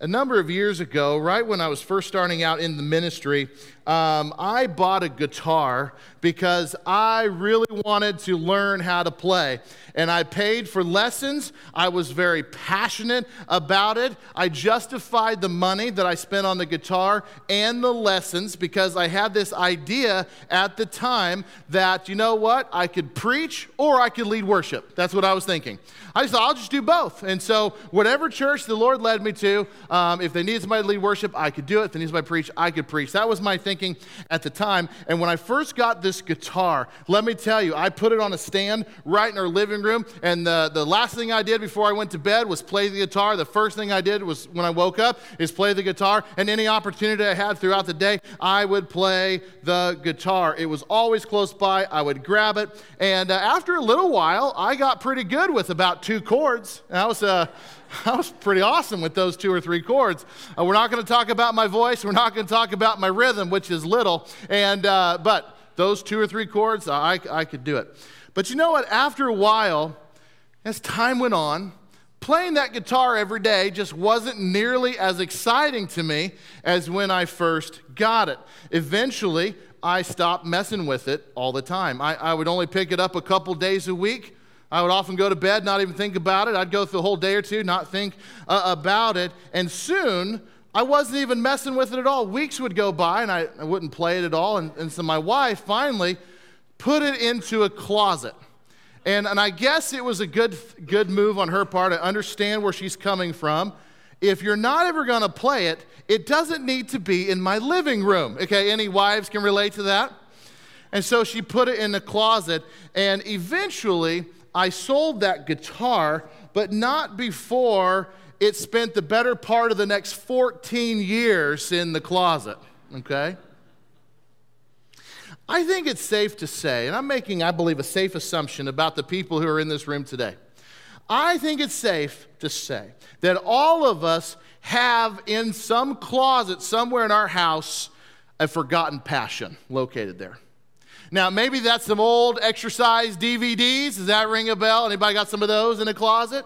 A number of years ago, right when I was first starting out in the ministry, I bought a guitar because I really wanted to learn how to play. And I paid for lessons. I was very passionate about it. I justified the money that I spent on the guitar and the lessons because I had this idea at the time that, you know what, I could preach or I could lead worship. That's what I was thinking. I just thought, I'll just do both. And so whatever church the Lord led me to, if they needed somebody to lead worship, I could do it. If they needed somebody to preach, I could preach. That was my thinking at the time. And when I first got this guitar, let me tell you, I put it on a stand right in our living room. And the last thing I did before I went to bed was play the guitar. The first thing I did was when I woke up is play the guitar. And any opportunity I had throughout the day, I would play the guitar. It was always close by. I would grab it. And after a little while, I got pretty good with about 2 chords. And I was pretty awesome with those 2 or 3 chords. We're not going to talk about my voice. We're not going to talk about my rhythm, which is little. And but those 2 or 3 chords, I could do it. But you know what? After a while, as time went on, playing that guitar every day just wasn't nearly as exciting to me as when I first got it. Eventually, I stopped messing with it all the time. I would only pick it up a couple days a week. I would often go to bed, not even think about it. I'd go through a whole day or two, not think about it. And soon, I wasn't even messing with it at all. Weeks would go by, and I wouldn't play it at all. And so my wife finally put it into a closet. And I guess it was a good move on her part. I understand where she's coming from. If you're not ever going to play it, it doesn't need to be in my living room. Okay, any wives can relate to that? And so she put it in the closet, and eventually I sold that guitar, but not before it spent the better part of the next 14 years in the closet, okay? I think it's safe to say, and I'm making, I believe, a safe assumption about the people who are in this room today. I think it's safe to say that all of us have in some closet somewhere in our house a forgotten passion located there. Now, maybe that's some old exercise DVDs. Does that ring a bell? Anybody got some of those in the closet?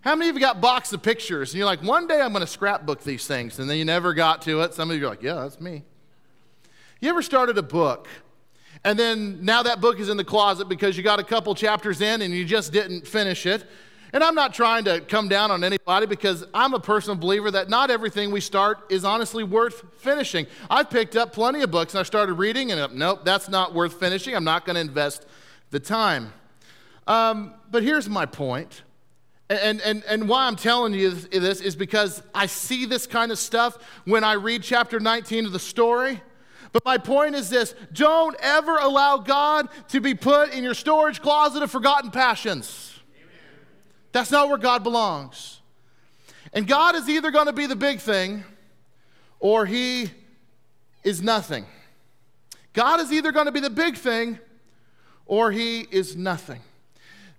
How many of you got box of pictures? And you're like, one day I'm going to scrapbook these things. And then you never got to it. Some of you are like, yeah, that's me. You ever started a book? And then now that book is in the closet because you got a couple chapters in and you just didn't finish it. And I'm not trying to come down on anybody because I'm a personal believer that not everything we start is honestly worth finishing. I've picked up plenty of books and I started reading and nope, that's not worth finishing. I'm not going to invest the time. But here's my point. And why I'm telling you this is because I see this kind of stuff when I read chapter 19 of the story. But my point is this. Don't ever allow God to be put in your storage closet of forgotten passions. That's not where God belongs. And God is either going to be the big thing or he is nothing. God is either going to be the big thing or he is nothing.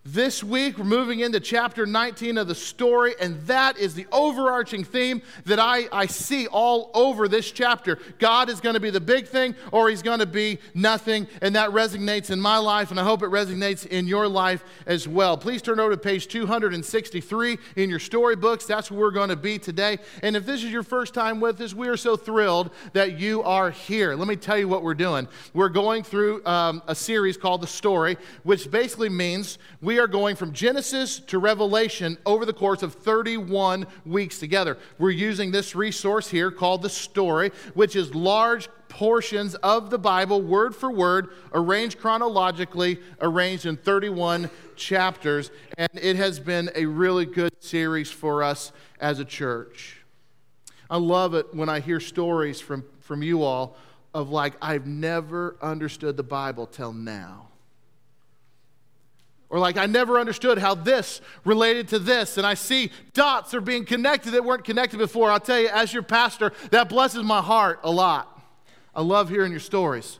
This week, we're moving into chapter 19 of the story, and that is the overarching theme that I see all over this chapter. God is going to be the big thing, or he's going to be nothing, and that resonates in my life, and I hope it resonates in your life as well. Please turn over to page 263 in your storybooks. That's where we're going to be today, and if this is your first time with us, we are so thrilled that you are here. Let me tell you what we're doing. We're going through a series called The Story, which basically means we are going from Genesis to Revelation over the course of 31 weeks together. We're using this resource here called The Story, which is large portions of the Bible, word for word, arranged chronologically, arranged in 31 chapters. And it has been a really good series for us as a church. I love it when I hear stories from you all of like, I've never understood the Bible till now. Or like, I never understood how this related to this, and I see dots are being connected that weren't connected before. I'll tell you, as your pastor, that blesses my heart a lot. I love hearing your stories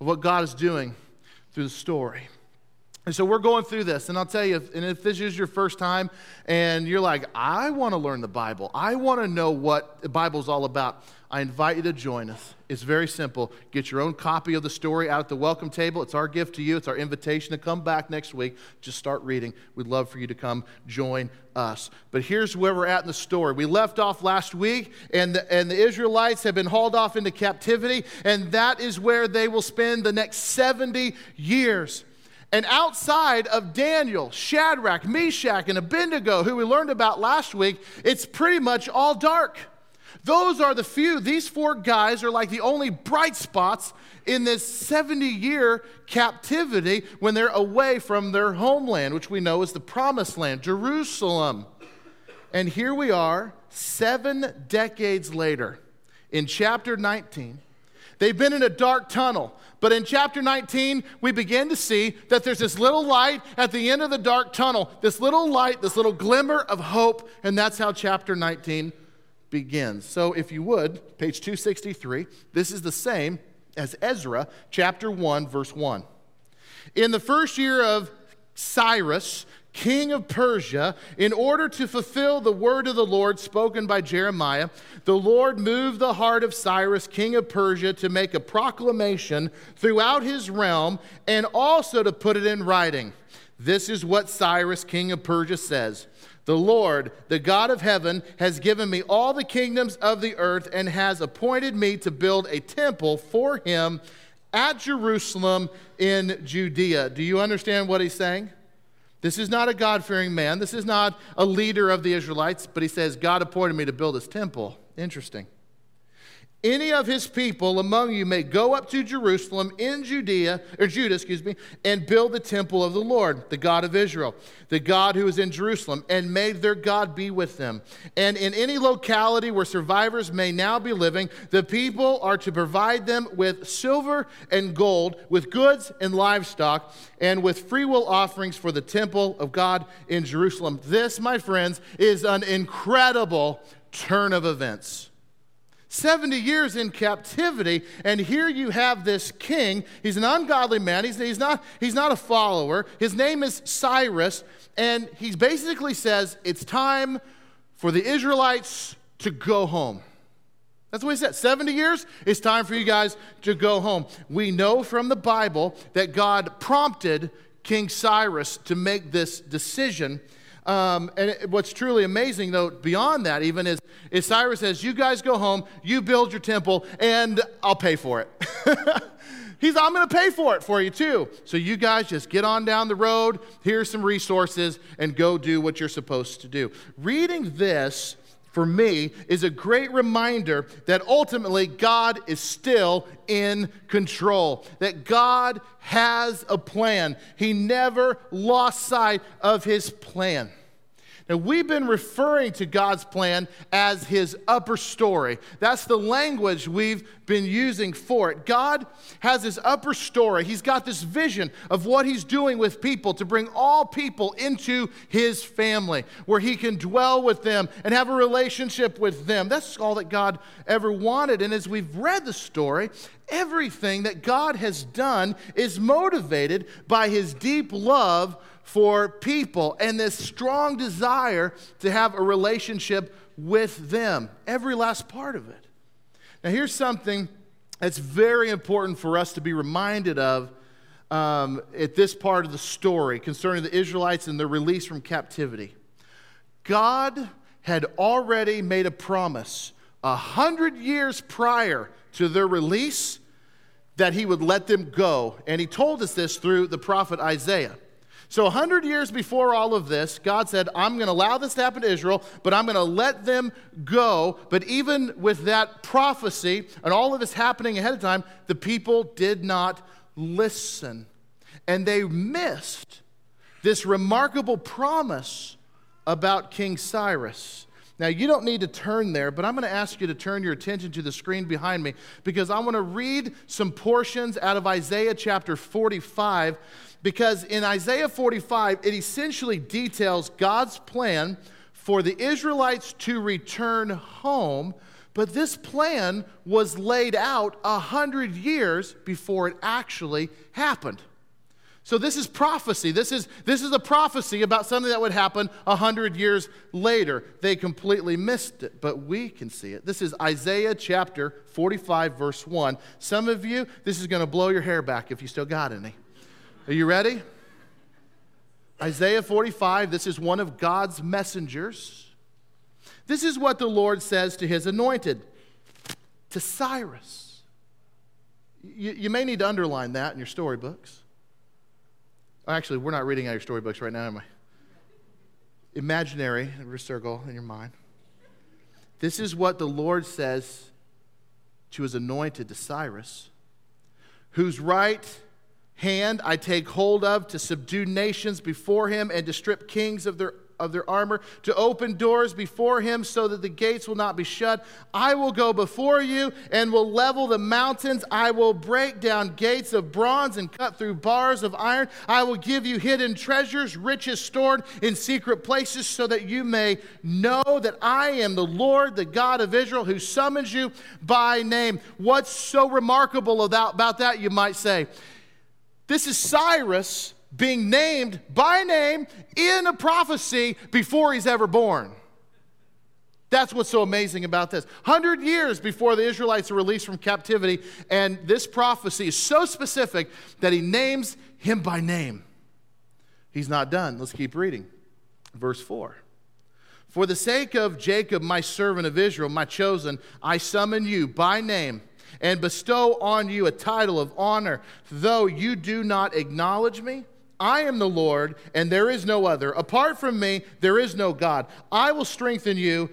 of what God is doing through the story. And so we're going through this, and I'll tell you, and if this is your first time and you're like, I want to learn the Bible, I want to know what the Bible's all about, I invite you to join us. It's very simple. Get your own copy of the story out at the welcome table. It's our gift to you. It's our invitation to come back next week. Just start reading. We'd love for you to come join us. But here's where we're at in the story. We left off last week, and the Israelites have been hauled off into captivity, and that is where they will spend the next 70 years. And outside of Daniel, Shadrach, Meshach, and Abednego, who we learned about last week, it's pretty much all dark. Those are the few. These four guys are like the only bright spots in this 70-year captivity when they're away from their homeland, which we know is the Promised Land, Jerusalem. And here we are, 7 decades later, in chapter 19. They've been in a dark tunnel. But in chapter 19, we begin to see that there's this little light at the end of the dark tunnel, this little light, this little glimmer of hope, and that's how chapter 19 begins. So if you would, page 263, this is the same as Ezra, chapter 1, verse 1. In the first year of Cyrus, king of Persia, in order to fulfill the word of the Lord spoken by Jeremiah, the Lord moved the heart of Cyrus, king of Persia, to make a proclamation throughout his realm and also to put it in writing. This is what Cyrus, king of Persia, says. The Lord, the God of heaven, has given me all the kingdoms of the earth and has appointed me to build a temple for him at Jerusalem in Judea. Do you understand what he's saying? This is not a God-fearing man. This is not a leader of the Israelites, but he says, God appointed me to build his temple. Interesting. Any of his people among you may go up to Jerusalem in Judah, and build the temple of the Lord, the God of Israel, the God who is in Jerusalem, and may their God be with them. And in any locality where survivors may now be living, the people are to provide them with silver and gold, with goods and livestock, and with freewill offerings for the temple of God in Jerusalem. This, my friends, is an incredible turn of events. 70 years in captivity, and here you have this king. He's an ungodly man. He's not a follower. His name is Cyrus, and he basically says, it's time for the Israelites to go home. That's what he said. 70 years, it's time for you guys to go home. We know from the Bible that God prompted King Cyrus to make this decision. And what's truly amazing, though, beyond that even, is Cyrus says, you guys go home, you build your temple, and I'll pay for it. I'm going to pay for it for you, too. So you guys just get on down the road, here's some resources, and go do what you're supposed to do. Reading this, for me, is a great reminder that ultimately God is still in control, that God has a plan. He never lost sight of his plan. Now, we've been referring to God's plan as his upper story. That's the language we've been using for it. God has his upper story. He's got this vision of what he's doing with people to bring all people into his family, where he can dwell with them and have a relationship with them. That's all that God ever wanted. And as we've read the story, everything that God has done is motivated by his deep love for people and this strong desire to have a relationship with them, every last part of it. Now, here's something that's very important for us to be reminded of at this part of the story concerning the Israelites and their release from captivity. God had already made a promise 100 years prior to their release that he would let them go, and he told us this through the prophet Isaiah. So 100 years before all of this, God said, I'm going to allow this to happen to Israel, but I'm going to let them go. But even with that prophecy and all of this happening ahead of time, the people did not listen. And they missed this remarkable promise about King Cyrus. Now, you don't need to turn there, but I'm going to ask you to turn your attention to the screen behind me because I want to read some portions out of Isaiah chapter 45. Because in Isaiah 45, it essentially details God's plan for the Israelites to return home, but this plan was laid out 100 years before it actually happened. So this is prophecy. This is a prophecy about something that would happen 100 years later. They completely missed it, but we can see it. This is Isaiah chapter 45, verse 1. Some of you, this is going to blow your hair back if you still got any. Are you ready? Isaiah 45, this is one of God's messengers. This is what the Lord says to his anointed, to Cyrus. You may need to underline that in your storybooks. Actually, we're not reading out your storybooks right now, am I? Imaginary, circle in your mind. This is what the Lord says to his anointed, to Cyrus, whose right hand I take hold of to subdue nations before him and to strip kings of their armor, to open doors before him so that the gates will not be shut. I will go before you and will level the mountains. I will break down gates of bronze and cut through bars of iron. I will give you hidden treasures, riches stored in secret places, so that you may know that I am the Lord, the God of Israel, who summons you by name. What's so remarkable about that, you might say? This is Cyrus being named by name in a prophecy before he's ever born. That's what's so amazing about this. 100 years before the Israelites are released from captivity, and this prophecy is so specific that he names him by name. He's not done. Let's keep reading. Verse 4. For the sake of Jacob, my servant of Israel, my chosen, I summon you by name, and bestow on you a title of honor. Though you do not acknowledge me, I am the Lord, and there is no other. Apart from me, there is no God. I will strengthen you,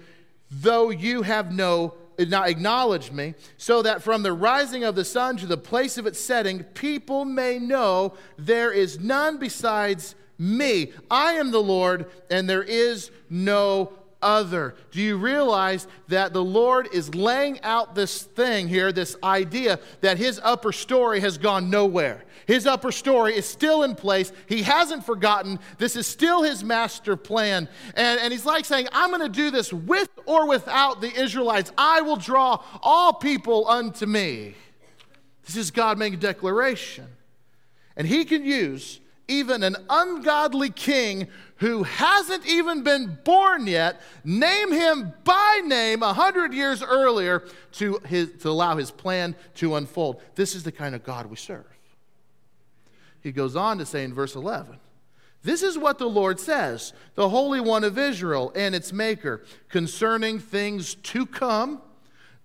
though you have not acknowledged me, so that from the rising of the sun to the place of its setting, people may know there is none besides me. I am the Lord, and there is no other. Do you realize that the Lord is laying out this thing here, this idea that his upper story has gone nowhere? His upper story is still in place. He hasn't forgotten. This is still his master plan. And he's like saying, I'm going to do this with or without the Israelites. I will draw all people unto me. This is God making a declaration. And he can use even an ungodly king who hasn't even been born yet, name him by name 100 years earlier to allow his plan to unfold. This is the kind of God we serve. He goes on to say in verse 11, this is what the Lord says, the Holy One of Israel and its maker, concerning things to come.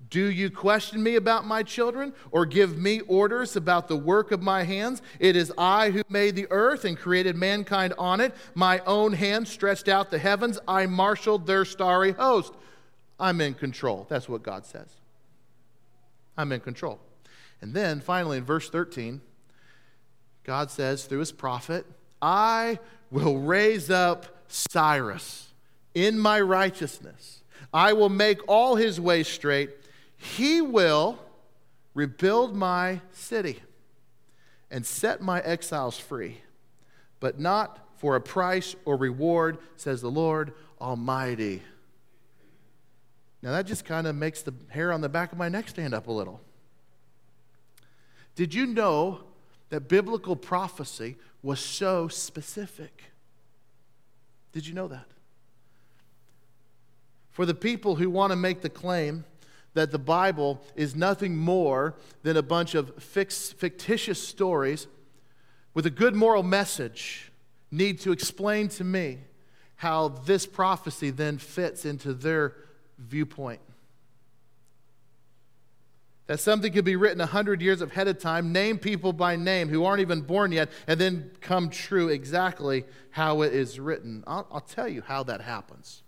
Do you question me about my children, or give me orders about the work of my hands? It is I who made the earth and created mankind on it. My own hand stretched out the heavens. I marshaled their starry host. I'm in control. That's what God says. I'm in control. And then finally in verse 13, God says through his prophet, I will raise up Cyrus in my righteousness. I will make all his ways straight. He will rebuild my city and set my exiles free, but not for a price or reward, says the Lord Almighty. Now that just kind of makes the hair on the back of my neck stand up a little. Did you know that biblical prophecy was so specific? Did you know that? For the people who want to make the claim that the Bible is nothing more than a bunch of fictitious stories with a good moral message, need to explain to me how this prophecy then fits into their viewpoint. That something could be written 100 years ahead of time, name people by name who aren't even born yet, and then come true exactly how it is written. I'll tell you how that happens.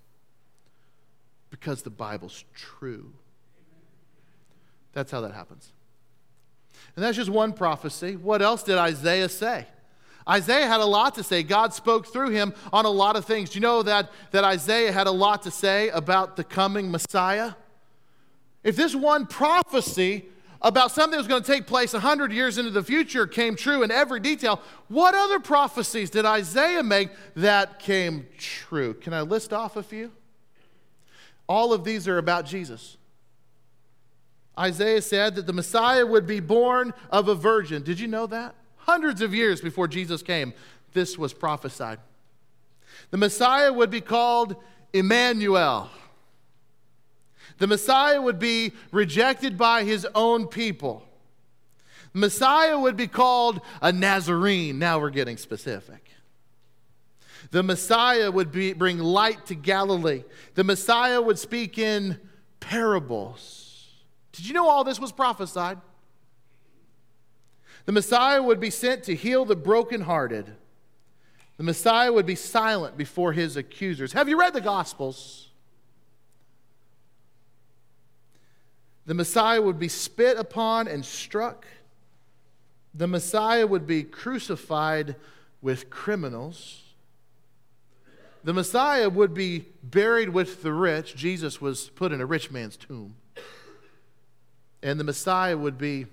Because the Bible's true. That's how that happens. And that's just one prophecy. What else did Isaiah say? Isaiah had a lot to say. God spoke through him on a lot of things. Do you know that Isaiah had a lot to say about the coming Messiah? If this one prophecy about something that was going to take place 100 years into the future came true in every detail, what other prophecies did Isaiah make that came true? Can I list off a few? All of these are about Jesus. Isaiah said that the Messiah would be born of a virgin. Did you know that? hundreds of years before Jesus came, this was prophesied. The Messiah would be called Emmanuel. The Messiah would be rejected by his own people. The Messiah would be called a Nazarene. Now we're getting specific. The Messiah would bring light to Galilee. The Messiah would speak in parables. Did you know all this was prophesied? The Messiah would be sent to heal the brokenhearted. The Messiah would be silent before his accusers. Have you read the Gospels? The Messiah would be spit upon and struck. The Messiah would be crucified with criminals. The Messiah would be buried with the rich. Jesus was put in a rich man's tomb. And the Messiah would be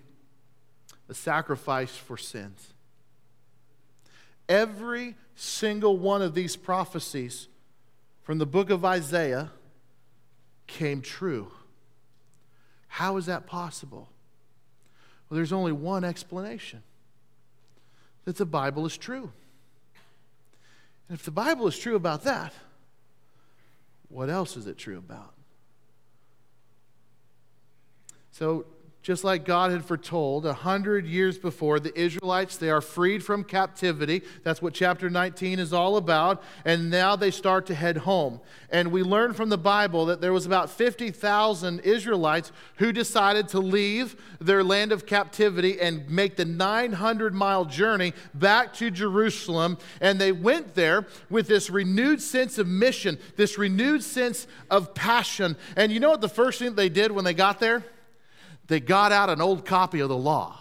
a sacrifice for sins. Every single one of these prophecies from the book of Isaiah came true. How is that possible? Well, there's only one explanation. That the Bible is true. And if the Bible is true about that, what else is it true about? So, just like God had foretold 100 years before, the Israelites, they are freed from captivity. That's what chapter 19 is all about. And now they start to head home. And we learn from the Bible that there was about 50,000 Israelites who decided to leave their land of captivity and make the 900-mile journey back to Jerusalem. And they went there with this renewed sense of mission, this renewed sense of passion. And you know what the first thing they did when they got there? They got out an old copy of the law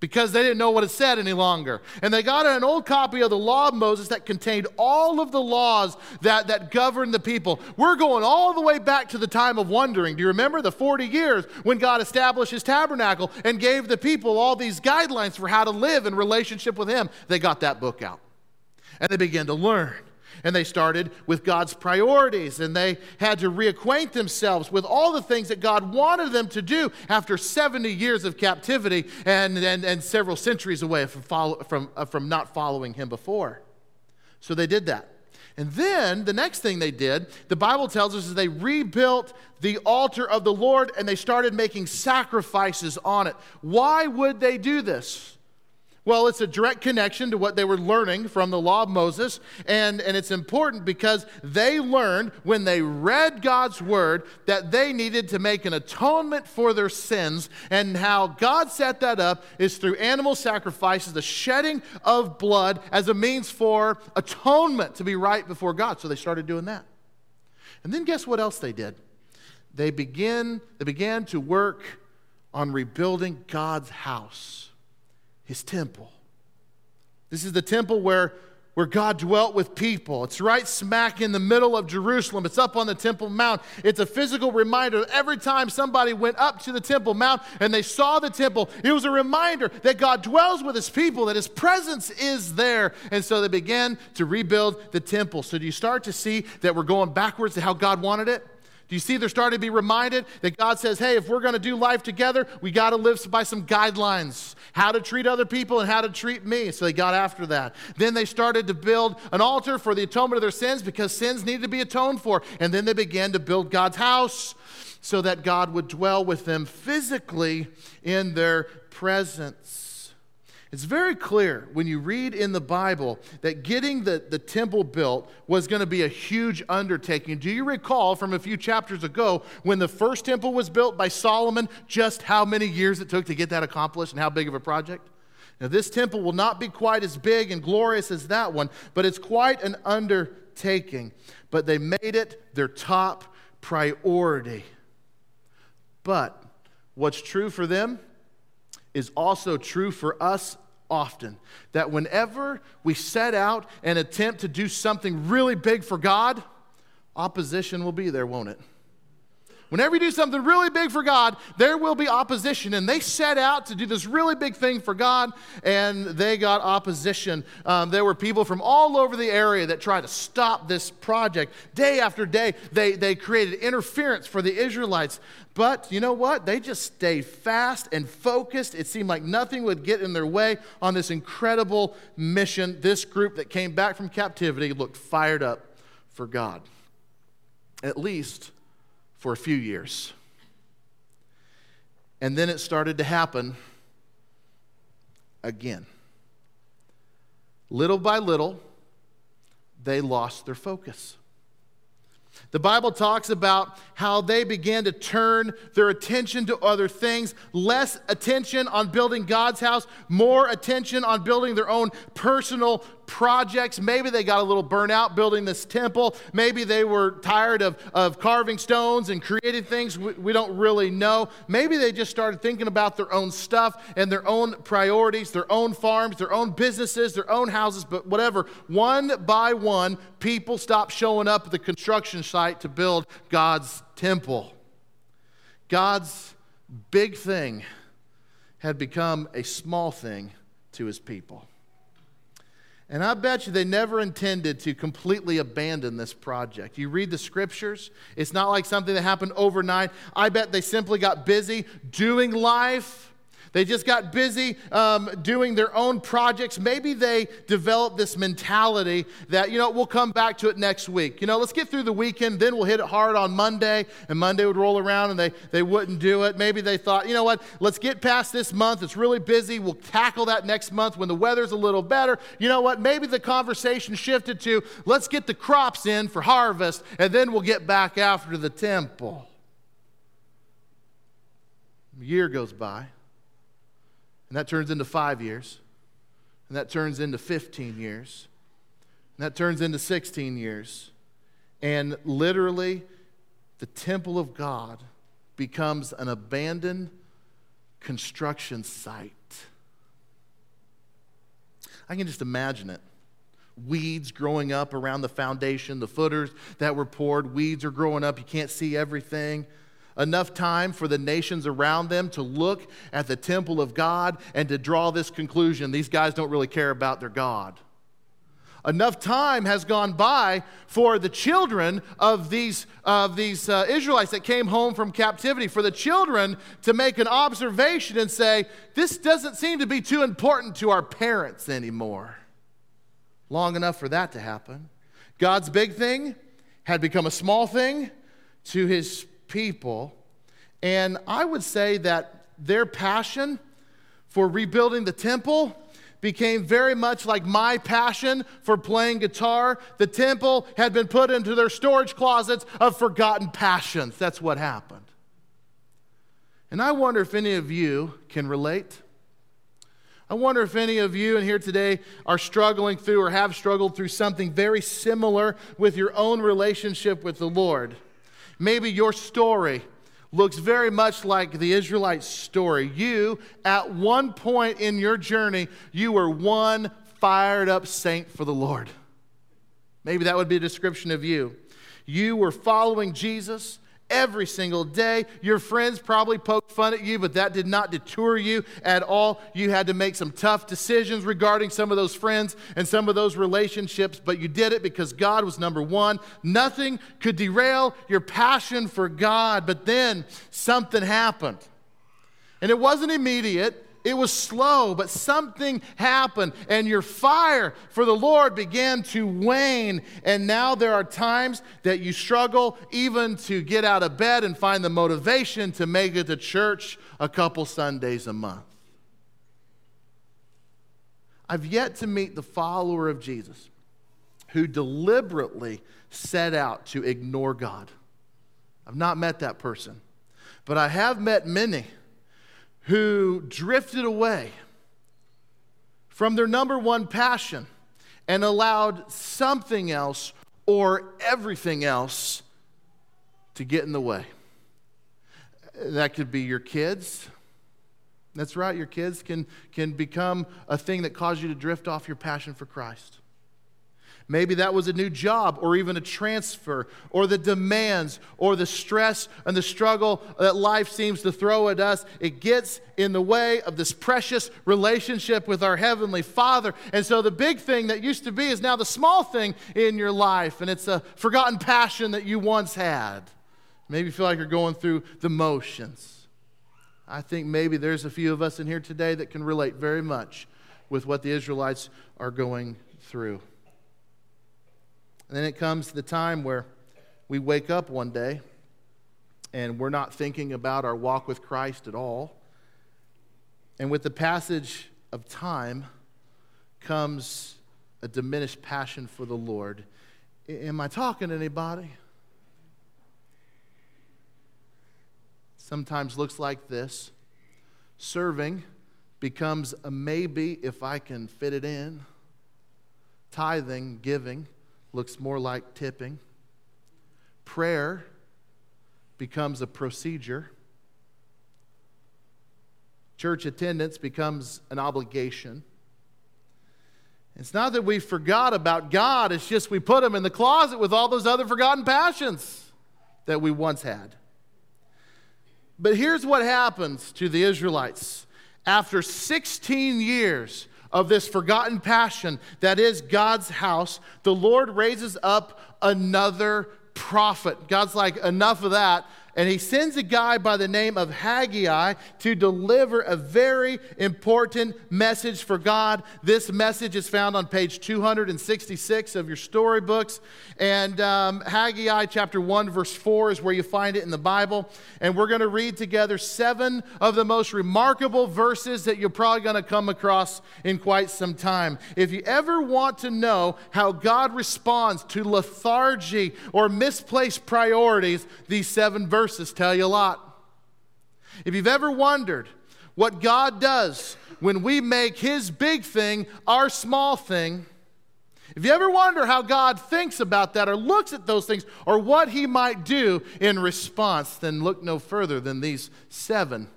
because they didn't know what it said any longer. And they got an old copy of the law of Moses that contained all of the laws that governed the people. We're going all the way back to the time of wandering. Do you remember the 40 years when God established his tabernacle and gave the people all these guidelines for how to live in relationship with him? They got that book out, and they began to learn. And they started with God's priorities, and they had to reacquaint themselves with all the things that God wanted them to do after 70 years of captivity and several centuries away from not following him before. So they did that. And then the next thing they did, the Bible tells us, is they rebuilt the altar of the Lord, and they started making sacrifices on it. Why would they do this? Well, it's a direct connection to what they were learning from the law of Moses, and it's important because they learned when they read God's word that they needed to make an atonement for their sins, and how God set that up is through animal sacrifices, the shedding of blood as a means for atonement to be right before God. So they started doing that. And then guess what else they did? They began to work on rebuilding God's house. His temple. This is the temple where God dwelt with people. It's right smack in the middle of Jerusalem. It's up on the Temple Mount. It's a physical reminder. Every time somebody went up to the Temple Mount and they saw the temple, it was a reminder that God dwells with his people, that his presence is there. And so they began to rebuild the temple. So do you start to see that we're going backwards to how God wanted it? Do you see they're starting to be reminded that God says, hey, if we're going to do life together, we got to live by some guidelines, how to treat other people and how to treat me. So they got after that. Then they started to build an altar for the atonement of their sins because sins needed to be atoned for. And then they began to build God's house so that God would dwell with them physically in their presence. It's very clear when you read in the Bible that getting the temple built was going to be a huge undertaking. Do you recall from a few chapters ago when the first temple was built by Solomon, just how many years it took to get that accomplished and how big of a project? Now, this temple will not be quite as big and glorious as that one, but it's quite an undertaking. But they made it their top priority. But what's true for them is also true for us often, that whenever we set out and attempt to do something really big for God, opposition will be there, won't it? Whenever you do something really big for God, there will be opposition. And they set out to do this really big thing for God, and they got opposition. There were people from all over the area that tried to stop this project. Day after day, they created interference for the Israelites. But you know what? They just stayed fast and focused. It seemed like nothing would get in their way on this incredible mission. This group that came back from captivity looked fired up for God, at least for a few years. And then it started to happen again. Little by little, they lost their focus. The Bible talks about how they began to turn their attention to other things, less attention on building God's house, more attention on building their own personal projects. Maybe they got a little burnt out building this temple. Maybe they were tired of carving stones and creating things. We don't really know. Maybe they just started thinking about their own stuff and their own priorities, their own farms, their own businesses, their own houses, but whatever. One by one, people stopped showing up at the construction site to build God's temple. God's big thing had become a small thing to his people. And I bet you they never intended to completely abandon this project. You read the scriptures, it's not like something that happened overnight. I bet they simply got busy doing life. They just got busy doing their own projects. Maybe they developed this mentality that, we'll come back to it next week. Let's get through the weekend, then we'll hit it hard on Monday, and Monday would roll around and they wouldn't do it. Maybe they thought, let's get past this month. It's really busy. We'll tackle that next month when the weather's a little better. Maybe the conversation shifted to, let's get the crops in for harvest, and then we'll get back after the temple. A year goes by. And that turns into 5 years. And that turns into 15 years. And that turns into 16 years. And literally, the temple of God becomes an abandoned construction site. I can just imagine it. Weeds growing up around the foundation, the footers that were poured. Weeds are growing up. You can't see everything. Enough time for the nations around them to look at the temple of God and to draw this conclusion: these guys don't really care about their God. Enough time has gone by for the children of these Israelites that came home from captivity, for the children to make an observation and say, this doesn't seem to be too important to our parents anymore. Long enough for that to happen. God's big thing had become a small thing to his people, and I would say that their passion for rebuilding the temple became very much like my passion for playing guitar. The temple had been put into their storage closets of forgotten passions. That's what happened. And I wonder if any of you can relate. I wonder if any of you in here today are struggling through or have struggled through something very similar with your own relationship with the Lord. Maybe your story looks very much like the Israelites' story. You, at one point in your journey, you were one fired up saint for the Lord. Maybe that would be a description of you. You were following Jesus every single day. Your friends probably poked fun at you, but that did not deter you at all. You had to make some tough decisions regarding some of those friends and some of those relationships, but you did it because God was number one. Nothing could derail your passion for God, but then something happened. And it wasn't immediate. It was slow, but something happened, and your fire for the Lord began to wane, and now there are times that you struggle even to get out of bed and find the motivation to make it to church a couple Sundays a month. I've yet to meet the follower of Jesus who deliberately set out to ignore God. I've not met that person, but I have met many who drifted away from their number one passion and allowed something else or everything else to get in the way. That could be your kids. That's right, your kids can become a thing that causes you to drift off your passion for Christ. Maybe that was a new job or even a transfer or the demands or the stress and the struggle that life seems to throw at us. It gets in the way of this precious relationship with our Heavenly Father. And so the big thing that used to be is now the small thing in your life, and it's a forgotten passion that you once had. Maybe you feel like you're going through the motions. I think maybe there's a few of us in here today that can relate very much with what the Israelites are going through. And then it comes the time where we wake up one day and we're not thinking about our walk with Christ at all. And with the passage of time comes a diminished passion for the Lord. Am I talking to anybody? Sometimes looks like this. Serving becomes a maybe if I can fit it in. Tithing, giving, looks more like tipping. Prayer becomes a procedure. Church attendance becomes an obligation. It's not that we forgot about God, it's just we put him in the closet with all those other forgotten passions that we once had. But here's what happens to the Israelites. After 16 years of this forgotten passion that is God's house, the Lord raises up another prophet. God's like, enough of that. And he sends a guy by the name of Haggai to deliver a very important message for God. This message is found on page 266 of your storybooks. And Haggai chapter 1 verse 4 is where you find it in the Bible. And we're going to read together 7 of the most remarkable verses that you're probably going to come across in quite some time. If you ever want to know how God responds to lethargy or misplaced priorities, these 7 verses tell you a lot. If you've ever wondered what God does when we make his big thing our small thing, if you ever wonder how God thinks about that or looks at those things or what he might do in response, then look no further than these 7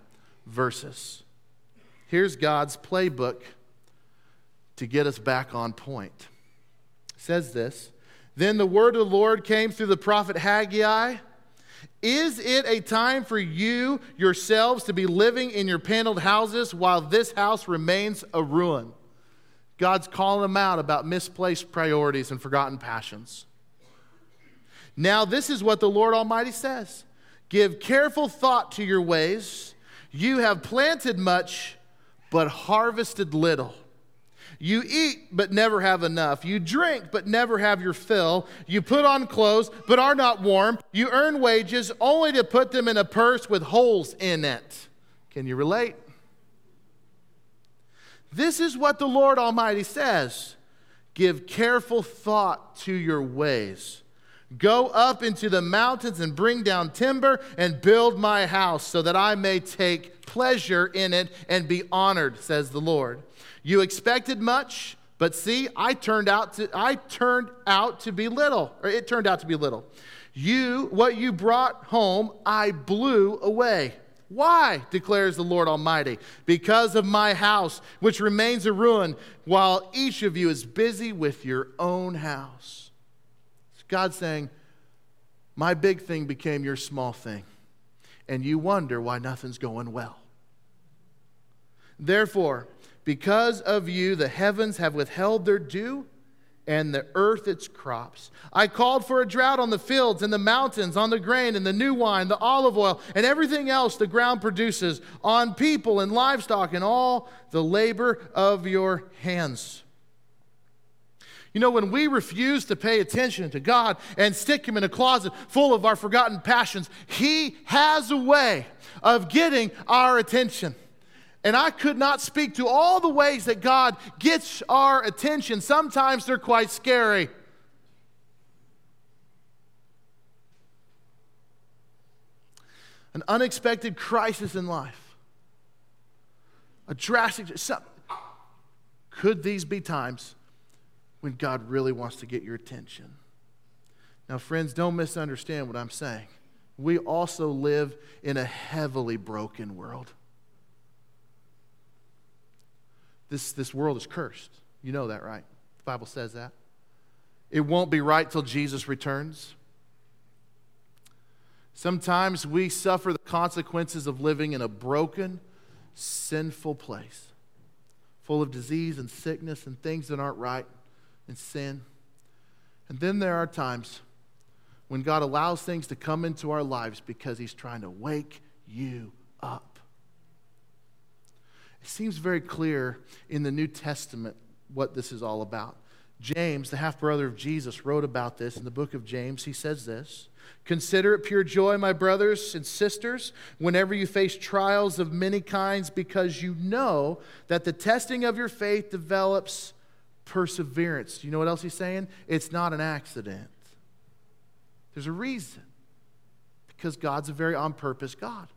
verses. Here's God's playbook to get us back on point. It says this, "Then the word of the Lord came through the prophet Haggai, is it a time for you yourselves to be living in your paneled houses while this house remains a ruin?" God's calling them out about misplaced priorities and forgotten passions. "Now this is what the Lord Almighty says. Give careful thought to your ways. You have planted much, but harvested little. You eat, but never have enough. You drink, but never have your fill. You put on clothes, but are not warm. You earn wages only to put them in a purse with holes in it." Can you relate? This is what the Lord Almighty says. "Give careful thought to your ways. Go up into the mountains and bring down timber and build my house so that I may take pleasure in it and be honored," says the Lord. "You expected much, but see, it turned out to be little. What you brought home, I blew away. Why, declares the Lord Almighty, because of my house, which remains a ruin, while each of you is busy with your own house." It's God saying, my big thing became your small thing, and you wonder why nothing's going well. "Therefore, because of you, the heavens have withheld their dew and the earth its crops. I called for a drought on the fields and the mountains, on the grain and the new wine, the olive oil, and everything else the ground produces, on people and livestock and all the labor of your hands." You know, when we refuse to pay attention to God and stick him in a closet full of our forgotten passions, he has a way of getting our attention. And I could not speak to all the ways that God gets our attention. Sometimes they're quite scary. An unexpected crisis in life. A drastic... Could these be times when God really wants to get your attention? Now, friends, don't misunderstand what I'm saying. We also live in a heavily broken world. This world is cursed. You know that, right? The Bible says that. It won't be right till Jesus returns. Sometimes we suffer the consequences of living in a broken, sinful place, full of disease and sickness and things that aren't right and sin. And then there are times when God allows things to come into our lives because he's trying to wake you up. It seems very clear in the New Testament what this is all about. James, the half-brother of Jesus, wrote about this in the book of James. He says this, "Consider it pure joy, my brothers and sisters, whenever you face trials of many kinds, because you know that the testing of your faith develops perseverance." You know what else he's saying? It's not an accident. There's a reason, because God's a very on-purpose God.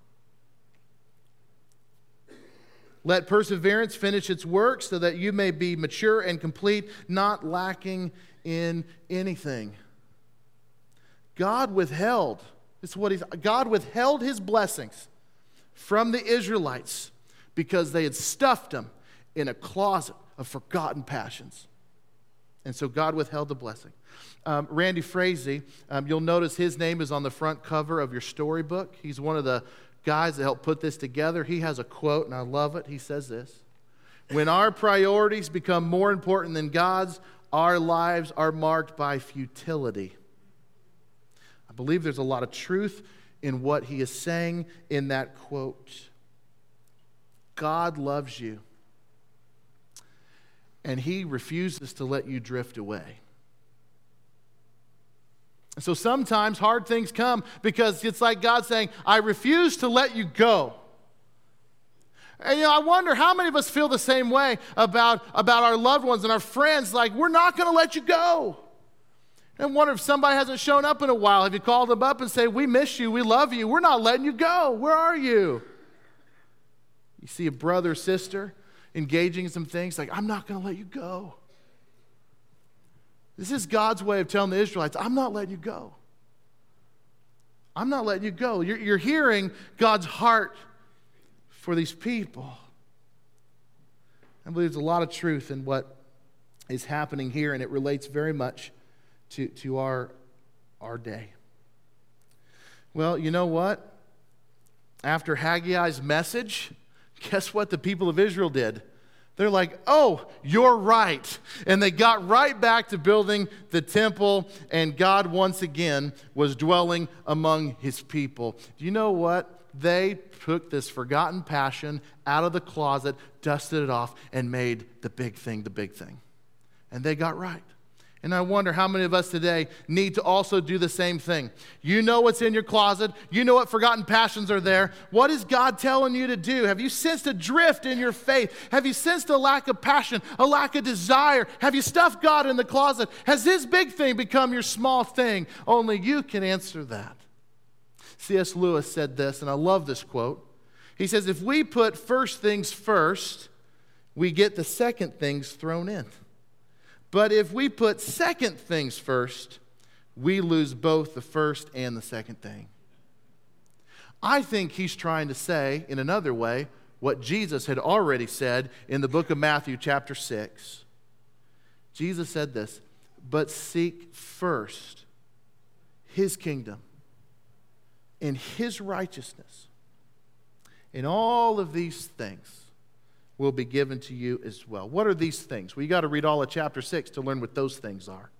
"Let perseverance finish its work so that you may be mature and complete, not lacking in anything." God withheld his blessings from the Israelites because they had stuffed him in a closet of forgotten passions. And so God withheld the blessing. Randy Frazee, you'll notice his name is on the front cover of your storybook. He's one of the guys that helped put this together. He has a quote, and I love it. He says this, "When our priorities become more important than God's, our lives are marked by futility." I believe there's a lot of truth in what he is saying in that quote. God loves you, and he refuses to let you drift away. So sometimes hard things come because it's like God saying, "I refuse to let you go." And I wonder how many of us feel the same way about our loved ones and our friends, like, "We're not going to let you go." And wonder if somebody hasn't shown up in a while. Have you called them up and say, "We miss you, we love you, we're not letting you go. Where are you?" You see a brother or sister engaging in some things like, "I'm not going to let you go." This is God's way of telling the Israelites, "I'm not letting you go. I'm not letting you go." You're hearing God's heart for these people. I believe there's a lot of truth in what is happening here, and it relates very much to our day. Well, you know what? After Haggai's message, guess what the people of Israel did? They're like, "Oh, you're right." And they got right back to building the temple, and God once again was dwelling among his people. Do you know what? They took this forgotten passion out of the closet, dusted it off, and made the big thing the big thing. And they got right. And I wonder how many of us today need to also do the same thing. You know what's in your closet. You know what forgotten passions are there. What is God telling you to do? Have you sensed a drift in your faith? Have you sensed a lack of passion, a lack of desire? Have you stuffed God in the closet? Has his big thing become your small thing? Only you can answer that. C.S. Lewis said this, and I love this quote. He says, "If we put first things first, we get the second things thrown in. But if we put second things first, we lose both the first and the second thing." I think he's trying to say, in another way, what Jesus had already said in the book of Matthew chapter 6. Jesus said this, "But seek first his kingdom and his righteousness, and all of these things will be given to you as well." What are these things? Well, you got to read all of chapter 6 to learn what those things are.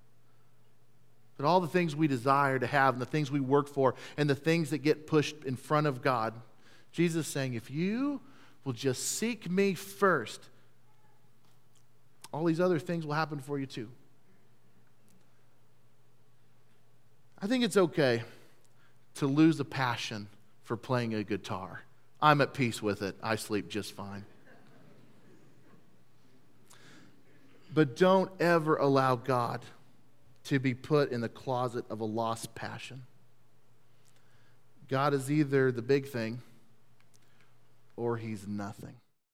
But all the things we desire to have and the things we work for and the things that get pushed in front of God, Jesus is saying, if you will just seek me first, all these other things will happen for you too. I think it's okay to lose a passion for playing a guitar. I'm at peace with it. I sleep just fine. But don't ever allow God to be put in the closet of a lost passion. God is either the big thing or he's nothing.